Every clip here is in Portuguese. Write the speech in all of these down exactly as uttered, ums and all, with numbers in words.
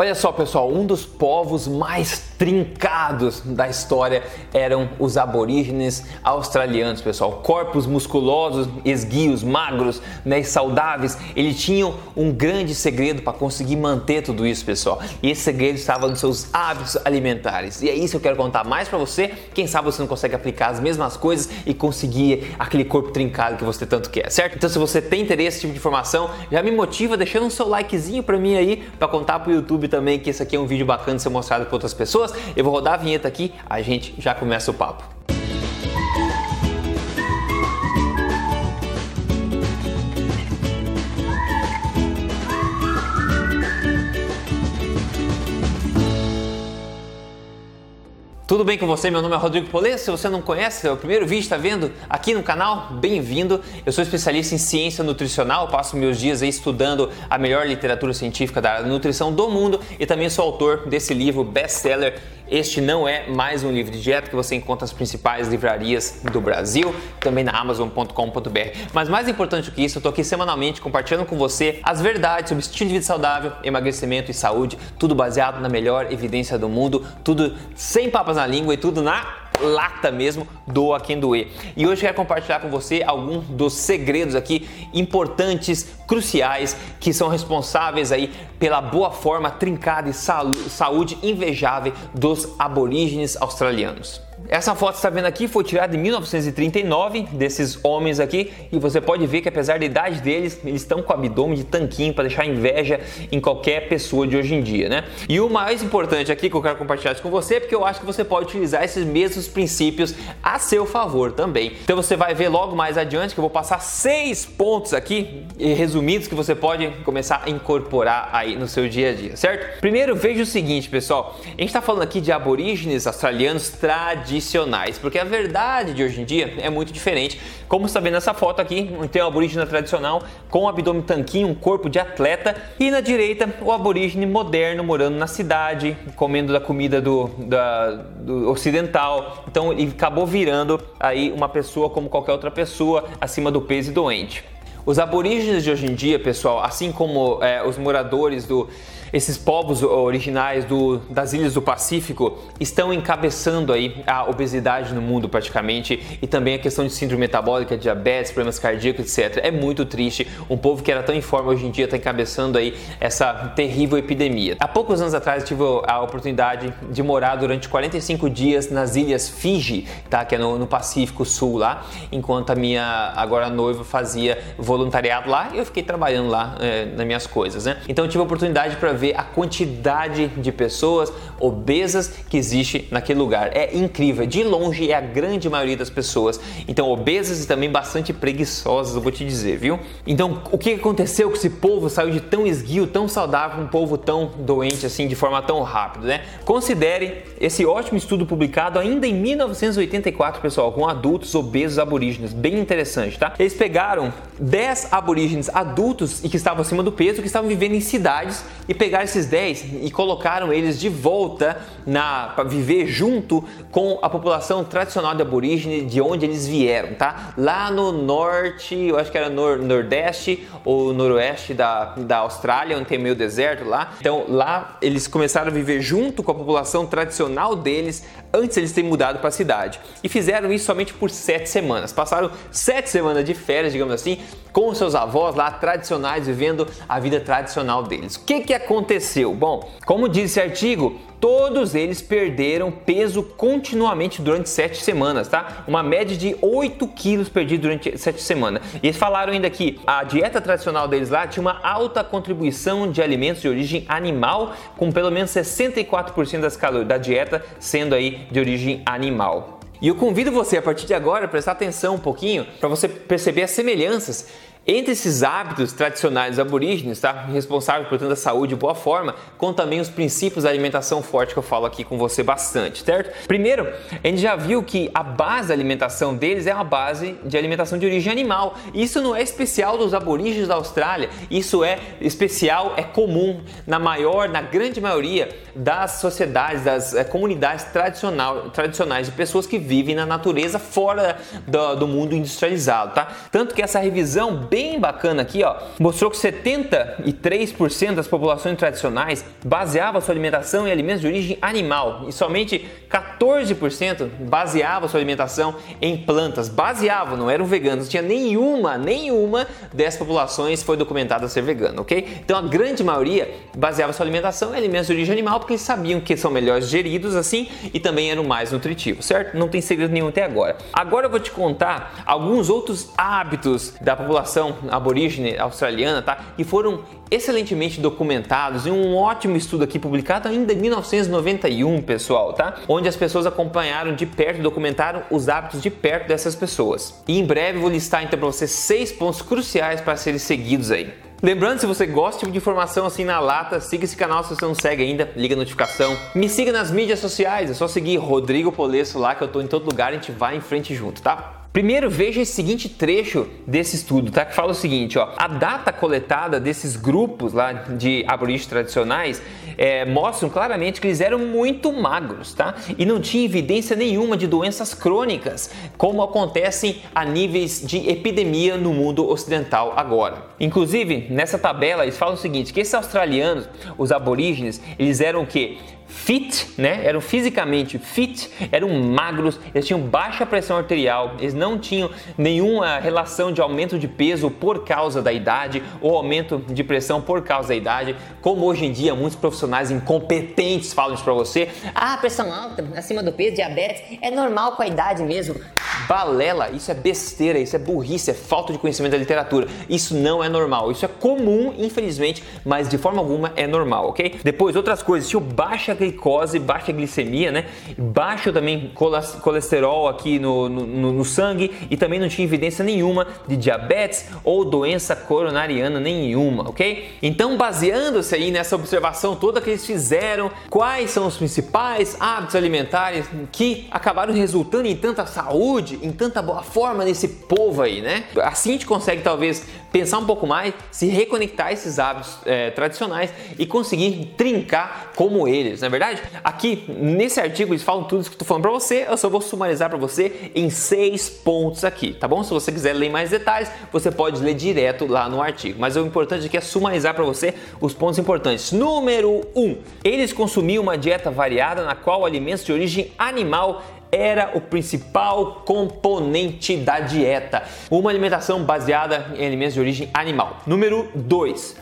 Olha só, pessoal, um dos povos mais trincados da história eram os aborígenes australianos, pessoal. Corpos musculosos, esguios, magros, né, saudáveis. Eles tinham um grande segredo para conseguir manter tudo isso, pessoal. E esse segredo estava nos seus hábitos alimentares. E é isso que eu quero contar mais para você. Quem sabe você não consegue aplicar as mesmas coisas e conseguir aquele corpo trincado que você tanto quer, certo? Então, se você tem interesse nesse tipo de informação, já me motiva deixando o seu likezinho para mim aí, para contar pro YouTube também que esse aqui é um vídeo bacana de ser mostrado para outras pessoas. Eu vou rodar a vinheta aqui, a gente já começa o papo. Tudo bem com você? Meu nome é Rodrigo Polê. Se você não conhece, é o primeiro vídeo que está vendo aqui no canal, bem-vindo. Eu sou especialista em ciência nutricional, passo meus dias aí estudando a melhor literatura científica da nutrição do mundo e também sou autor desse livro best-seller, Este Não É Mais Um Livro de Dieta, que você encontra nas principais livrarias do Brasil, também na Amazon ponto com ponto br. Mas mais importante do que isso, eu tô aqui semanalmente compartilhando com você as verdades sobre estilo de vida saudável, emagrecimento e saúde, tudo baseado na melhor evidência do mundo, tudo sem papas na língua e tudo na lata mesmo, doa quem doer. E hoje eu quero compartilhar com você alguns dos segredos aqui importantes, cruciais, que são responsáveis aí pela boa forma trincada e saúde invejável dos aborígenes australianos. Essa foto que você está vendo aqui foi tirada em mil novecentos e trinta e nove desses homens aqui e você pode ver que apesar da idade deles, eles estão com o abdômen de tanquinho para deixar inveja em qualquer pessoa de hoje em dia, né? E o mais importante aqui que eu quero compartilhar isso com você é porque eu acho que você pode utilizar esses mesmos princípios a seu favor também. Então você vai ver logo mais adiante que eu vou passar seis pontos aqui resumidos que você pode começar a incorporar aí no seu dia a dia, certo? Primeiro, veja o seguinte, pessoal. A gente está falando aqui de aborígenes australianos tradicionais. Porque a verdade de hoje em dia é muito diferente. Como você está vendo nessa foto aqui, tem um aborígene tradicional com um abdômen tanquinho, um corpo de atleta e na direita o aborígene moderno morando na cidade, comendo da comida do, da, do ocidental. Então ele acabou virando aí uma pessoa como qualquer outra pessoa, acima do peso e doente. Os aborígenes de hoje em dia, pessoal, assim como é, os moradores do esses povos originais do, das ilhas do Pacífico, estão encabeçando aí a obesidade no mundo praticamente e também a questão de síndrome metabólica, diabetes, problemas cardíacos, etcétera. É muito triste. Um povo que era tão em forma hoje em dia está encabeçando aí essa terrível epidemia. Há poucos anos atrás eu tive a oportunidade de morar durante quarenta e cinco dias nas ilhas Fiji, tá? Que é no, no Pacífico Sul lá, enquanto a minha agora noiva fazia voluntariado lá e eu fiquei trabalhando lá é, nas minhas coisas, né? Então eu tive a oportunidade para ver a quantidade de pessoas obesas que existe naquele lugar. É incrível, de longe é a grande maioria das pessoas. Então obesas e também bastante preguiçosas, eu vou te dizer, viu? Então o que aconteceu que esse povo saiu de tão esguio, tão saudável, um povo tão doente assim, de forma tão rápida, né? Considere esse ótimo estudo publicado ainda em mil novecentos e oitenta e quatro, pessoal, com adultos obesos aborígenes, bem interessante, tá? Eles pegaram dez aborígenes adultos e que estavam acima do peso, que estavam vivendo em cidades e pegaram pegaram esses dez e colocaram eles de volta para viver junto com a população tradicional de aborígene de onde eles vieram, tá? Lá no norte, eu acho que era no nordeste ou noroeste da, da Austrália, onde tem meio deserto lá. Então lá eles começaram a viver junto com a população tradicional deles antes eles terem mudado para a cidade. E fizeram isso somente por sete semanas. Passaram sete semanas de férias, digamos assim, com os seus avós lá tradicionais, vivendo a vida tradicional deles. O que que aconteceu? aconteceu? Bom, como diz esse artigo, todos eles perderam peso continuamente durante sete semanas, tá? Uma média de oito quilos perdido durante sete semanas. E eles falaram ainda que a dieta tradicional deles lá tinha uma alta contribuição de alimentos de origem animal, com pelo menos sessenta e quatro por cento das calorias da dieta sendo aí de origem animal. E eu convido você a partir de agora a prestar atenção um pouquinho para você perceber as semelhanças entre esses hábitos tradicionais aborígenes, tá? Responsáveis por toda a saúde e boa forma, com também os princípios da alimentação forte que eu falo aqui com você bastante, certo? Primeiro, a gente já viu que a base da alimentação deles é uma base de alimentação de origem animal. Isso não é especial dos aborígenes da Austrália, isso é especial, é comum na maior, na grande maioria das sociedades, das eh, comunidades tradicional, tradicionais de pessoas que vivem na natureza fora do, do mundo industrializado, tá? Tanto que essa revisão bem bacana aqui, ó, mostrou que setenta e três por cento das populações tradicionais baseava sua alimentação em alimentos de origem animal e somente quatorze por cento baseava sua alimentação em plantas. Baseava, não eram veganos, não tinha nenhuma, nenhuma dessas populações foi documentada a ser vegana, ok? Então a grande maioria baseava sua alimentação em alimentos de origem animal porque eles sabiam que são melhores geridos assim e também eram mais nutritivos, certo? Não tem segredo nenhum até agora. Agora eu vou te contar alguns outros hábitos da população aborígene australiana, tá? Que foram excelentemente documentados em um ótimo estudo aqui publicado ainda em mil novecentos e noventa e um, pessoal, tá? Onde as pessoas acompanharam de perto, documentaram os hábitos de perto dessas pessoas. E em breve eu vou listar então para você seis pontos cruciais para serem seguidos aí. Lembrando, se você gosta de informação assim na lata, siga esse canal se você não segue ainda, liga a notificação. Me siga nas mídias sociais, é só seguir Rodrigo Polê lá que eu tô em todo lugar, a gente vai em frente junto, tá? Primeiro veja esse seguinte trecho desse estudo, tá? Que fala o seguinte, ó, a data coletada desses grupos lá de aborígenes tradicionais é, mostram claramente que eles eram muito magros, tá? E não tinha evidência nenhuma de doenças crônicas, como acontecem a níveis de epidemia no mundo ocidental agora. Inclusive, nessa tabela eles falam o seguinte, que esses australianos, os aborígenes, eles eram o quê? Fit, né? Eram fisicamente fit, eram magros, eles tinham baixa pressão arterial, eles não tinham nenhuma relação de aumento de peso por causa da idade ou aumento de pressão por causa da idade, como hoje em dia muitos profissionais incompetentes falam isso pra você. Ah, pressão alta, acima do peso, diabetes, é normal com a idade mesmo. Balela, isso é besteira, isso é burrice, é falta de conhecimento da literatura. Isso não é normal, isso é comum, infelizmente, mas de forma alguma é normal, ok? Depois, outras coisas, tinha baixa glicose, baixa glicemia, né? Baixo também colesterol aqui no, no, no sangue e também não tinha evidência nenhuma de diabetes ou doença coronariana nenhuma, ok? Então, baseando-se aí nessa observação toda que eles fizeram, quais são os principais hábitos alimentares que acabaram resultando em tanta saúde, em tanta boa forma nesse povo aí, né? Assim a gente consegue talvez pensar um pouco mais, se reconectar a esses hábitos é, tradicionais e conseguir trincar como eles, não é verdade? Aqui nesse artigo eles falam tudo isso que eu tô falando pra você, eu só vou sumarizar pra você em seis pontos aqui, tá bom? Se você quiser ler mais detalhes, você pode ler direto lá no artigo, mas o importante aqui é sumarizar pra você os pontos importantes. Número um, eles consumiam uma dieta variada na qual alimentos de origem animal era o principal componente da dieta. Uma alimentação baseada em alimentos de origem animal. Número dois.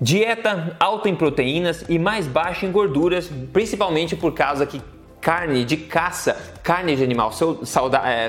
Dieta alta em proteínas e mais baixa em gorduras, principalmente por causa que carne de caça, carne de animal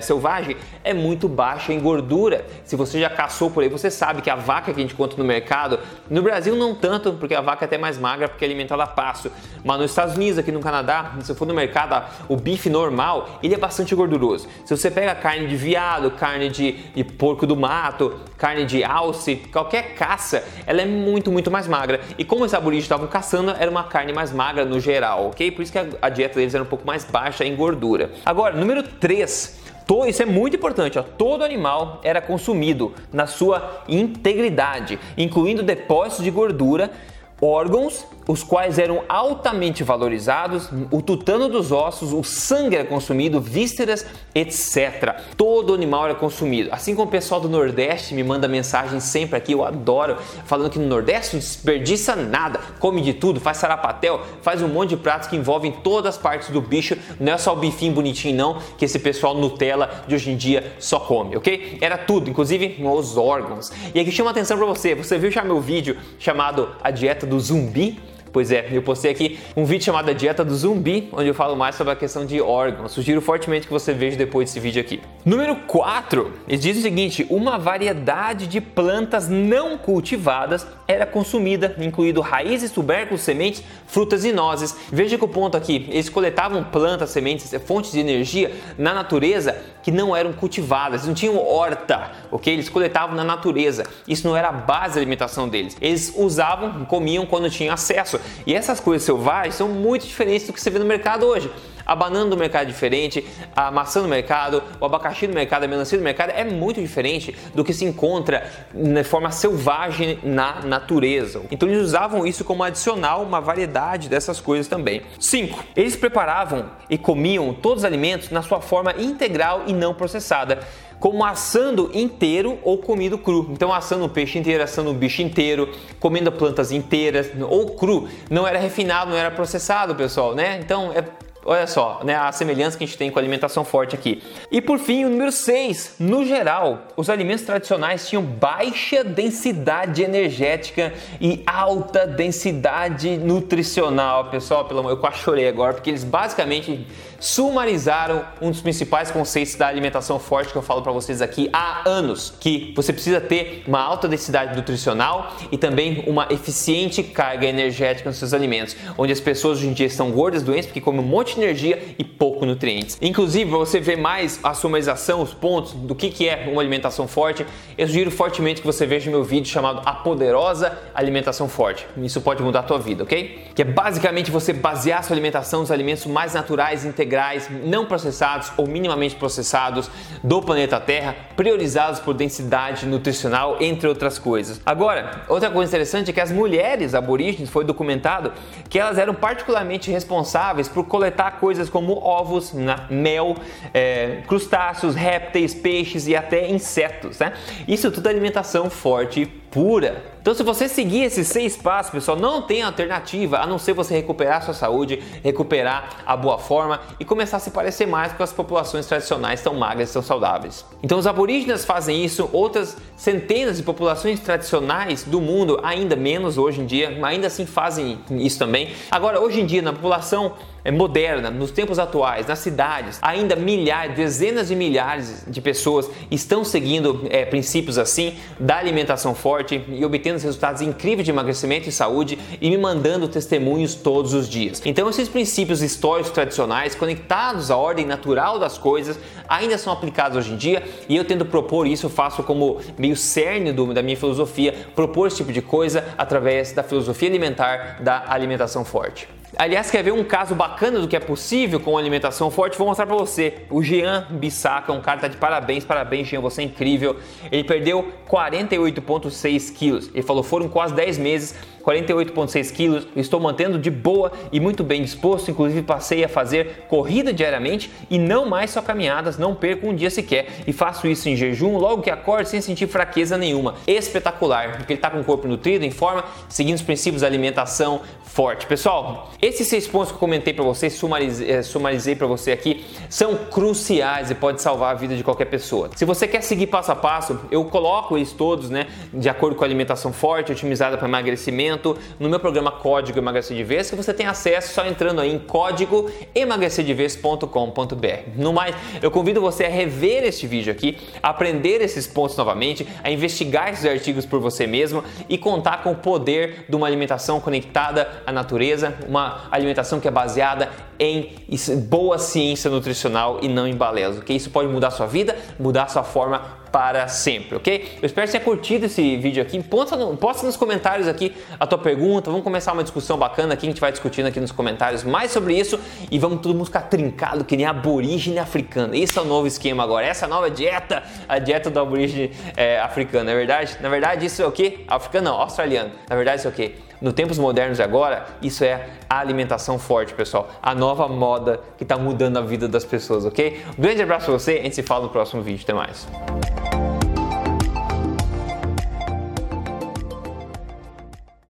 selvagem é muito baixa em gordura. Se você já caçou por aí, você sabe que a vaca que a gente encontra no mercado, no Brasil não tanto, porque a vaca é até mais magra, porque é alimentada a pasto. Mas nos Estados Unidos, aqui no Canadá, se você for no mercado, o bife normal, ele é bastante gorduroso. Se você pega carne de veado, carne de, de porco do mato, carne de alce, qualquer caça, ela é muito, muito mais magra. E como os aborígenes estavam caçando, era uma carne mais magra no geral, ok? Por isso que a, a dieta deles era um pouco mais baixa em gordura. Agora, número três. Todo, isso é muito importante, ó, todo animal era consumido na sua integridade, incluindo depósitos de gordura, órgãos, os quais eram altamente valorizados, o tutano dos ossos, o sangue era consumido, vísceras, etcétera. Todo animal era consumido. Assim como o pessoal do Nordeste me manda mensagem sempre aqui, eu adoro, falando que no Nordeste não desperdiça nada, come de tudo, faz sarapatel, faz um monte de pratos que envolvem todas as partes do bicho, não é só o bifinho bonitinho não, que esse pessoal Nutella de hoje em dia só come, ok? Era tudo, inclusive os órgãos. E aqui chama atenção pra você, você viu já meu vídeo chamado A Dieta do do zumbi? Pois é, eu postei aqui um vídeo chamado A Dieta do Zumbi, onde eu falo mais sobre a questão de órgãos. Sugiro fortemente que você veja depois desse vídeo aqui. Número quatro, eles dizem o seguinte, uma variedade de plantas não cultivadas era consumida, incluindo raízes, tubérculos, sementes, frutas e nozes. Veja que o ponto aqui, eles coletavam plantas, sementes, fontes de energia na natureza que não eram cultivadas, não tinham horta, ok? Eles coletavam na natureza, isso não era a base da alimentação deles. Eles usavam, comiam quando tinham acesso. E essas coisas selvagens são muito diferentes do que você vê no mercado hoje. A banana do mercado é diferente, a maçã do mercado, o abacaxi do mercado, a melancia do mercado é muito diferente do que se encontra de forma selvagem na natureza. Então eles usavam isso como adicional, uma variedade dessas coisas também. cinco. Eles preparavam e comiam todos os alimentos na sua forma integral e não processada. como assando inteiro ou comido cru. Então, assando o peixe inteiro, assando o bicho inteiro, comendo plantas inteiras ou cru. Não era refinado, não era processado, pessoal, né? Então, é... olha só, né, a semelhança que a gente tem com a alimentação forte aqui. E por fim, o número seis. No geral, os alimentos tradicionais tinham baixa densidade energética e alta densidade nutricional. Pessoal, pelo amor, eu quase chorei agora, porque eles basicamente sumarizaram um dos principais conceitos da alimentação forte que eu falo para vocês aqui há anos, que você precisa ter uma alta densidade nutricional e também uma eficiente carga energética nos seus alimentos, onde as pessoas hoje em dia estão gordas, doentes, porque comem um monte de energia e pouco nutrientes. Inclusive, para você ver mais a sumarização, os pontos do que, que é uma alimentação forte, eu sugiro fortemente que você veja meu vídeo chamado A Poderosa Alimentação Forte. Isso pode mudar a tua vida, ok? Que é basicamente você basear a sua alimentação nos alimentos mais naturais, integrais, não processados ou minimamente processados do planeta Terra, priorizados por densidade nutricional, entre outras coisas. Agora, outra coisa interessante é que as mulheres aborígenes, foi documentado que elas eram particularmente responsáveis por coletar coisas como ovos, mel, é, crustáceos, répteis, peixes e até insetos, né? Isso tudo é alimentação forte pura. Então, se você seguir esses seis passos, pessoal, não tem alternativa a não ser você recuperar a sua saúde, recuperar a boa forma e começar a se parecer mais com as populações tradicionais tão magras e tão saudáveis. Então, os aborígenes fazem isso, outras centenas de populações tradicionais do mundo, ainda menos hoje em dia, mas ainda assim fazem isso também. Agora, hoje em dia, na população moderna, nos tempos atuais, nas cidades, ainda milhares, dezenas de milhares de pessoas estão seguindo é, princípios assim da alimentação forte e obtendo resultados incríveis de emagrecimento e saúde e me mandando testemunhos todos os dias. Então, esses princípios históricos tradicionais conectados à ordem natural das coisas ainda são aplicados hoje em dia e eu tento propor isso, faço como meio cerne do, da minha filosofia, propor esse tipo de coisa através da filosofia alimentar da alimentação forte. Aliás, quer ver um caso bacana do que é possível com alimentação forte? Vou mostrar pra você. O Jean Bissaca, um cara que tá de parabéns, parabéns Jean, você é incrível. Ele perdeu quarenta e oito vírgula seis quilos. Ele falou, foram quase dez meses, quarenta e oito vírgula seis quilos. Estou mantendo de boa e muito bem disposto. Inclusive passei a fazer corrida diariamente e não mais só caminhadas, não perco um dia sequer. E faço isso em jejum, logo que acordo, sem sentir fraqueza nenhuma. Espetacular, porque ele tá com o corpo nutrido, em forma, seguindo os princípios da alimentação forte. Pessoal, esses seis pontos que eu comentei para vocês, sumarizei, sumarizei para você aqui, são cruciais e pode salvar a vida de qualquer pessoa. Se você quer seguir passo a passo, eu coloco eles todos, né, de acordo com a alimentação forte, otimizada para emagrecimento, no meu programa Código Emagrecer de Vez, que você tem acesso só entrando aí em código emagrecer de vez ponto com ponto b r. No mais, eu convido você a rever este vídeo aqui, a aprender esses pontos novamente, a investigar esses artigos por você mesmo e contar com o poder de uma alimentação conectada à natureza, uma alimentação que é baseada em boa ciência nutricional e não em balela, ok? Isso pode mudar a sua vida, mudar a sua forma para sempre, ok? Eu espero que você tenha curtido esse vídeo aqui. Posta, no, posta nos comentários aqui a tua pergunta. Vamos começar uma discussão bacana aqui. A gente vai discutindo aqui nos comentários mais sobre isso e vamos todo mundo ficar trincado que nem aborígene africano. Esse é o novo esquema agora. Essa é a nova dieta, a dieta do aborígene é, africano, não é verdade? Na verdade, isso é o quê? Africano não, australiano. Na verdade, isso é o quê? Nos tempos modernos de agora, isso é a alimentação forte, pessoal. A nova moda que está mudando a vida das pessoas, ok? Um grande abraço para você, a gente se fala no próximo vídeo. Até mais.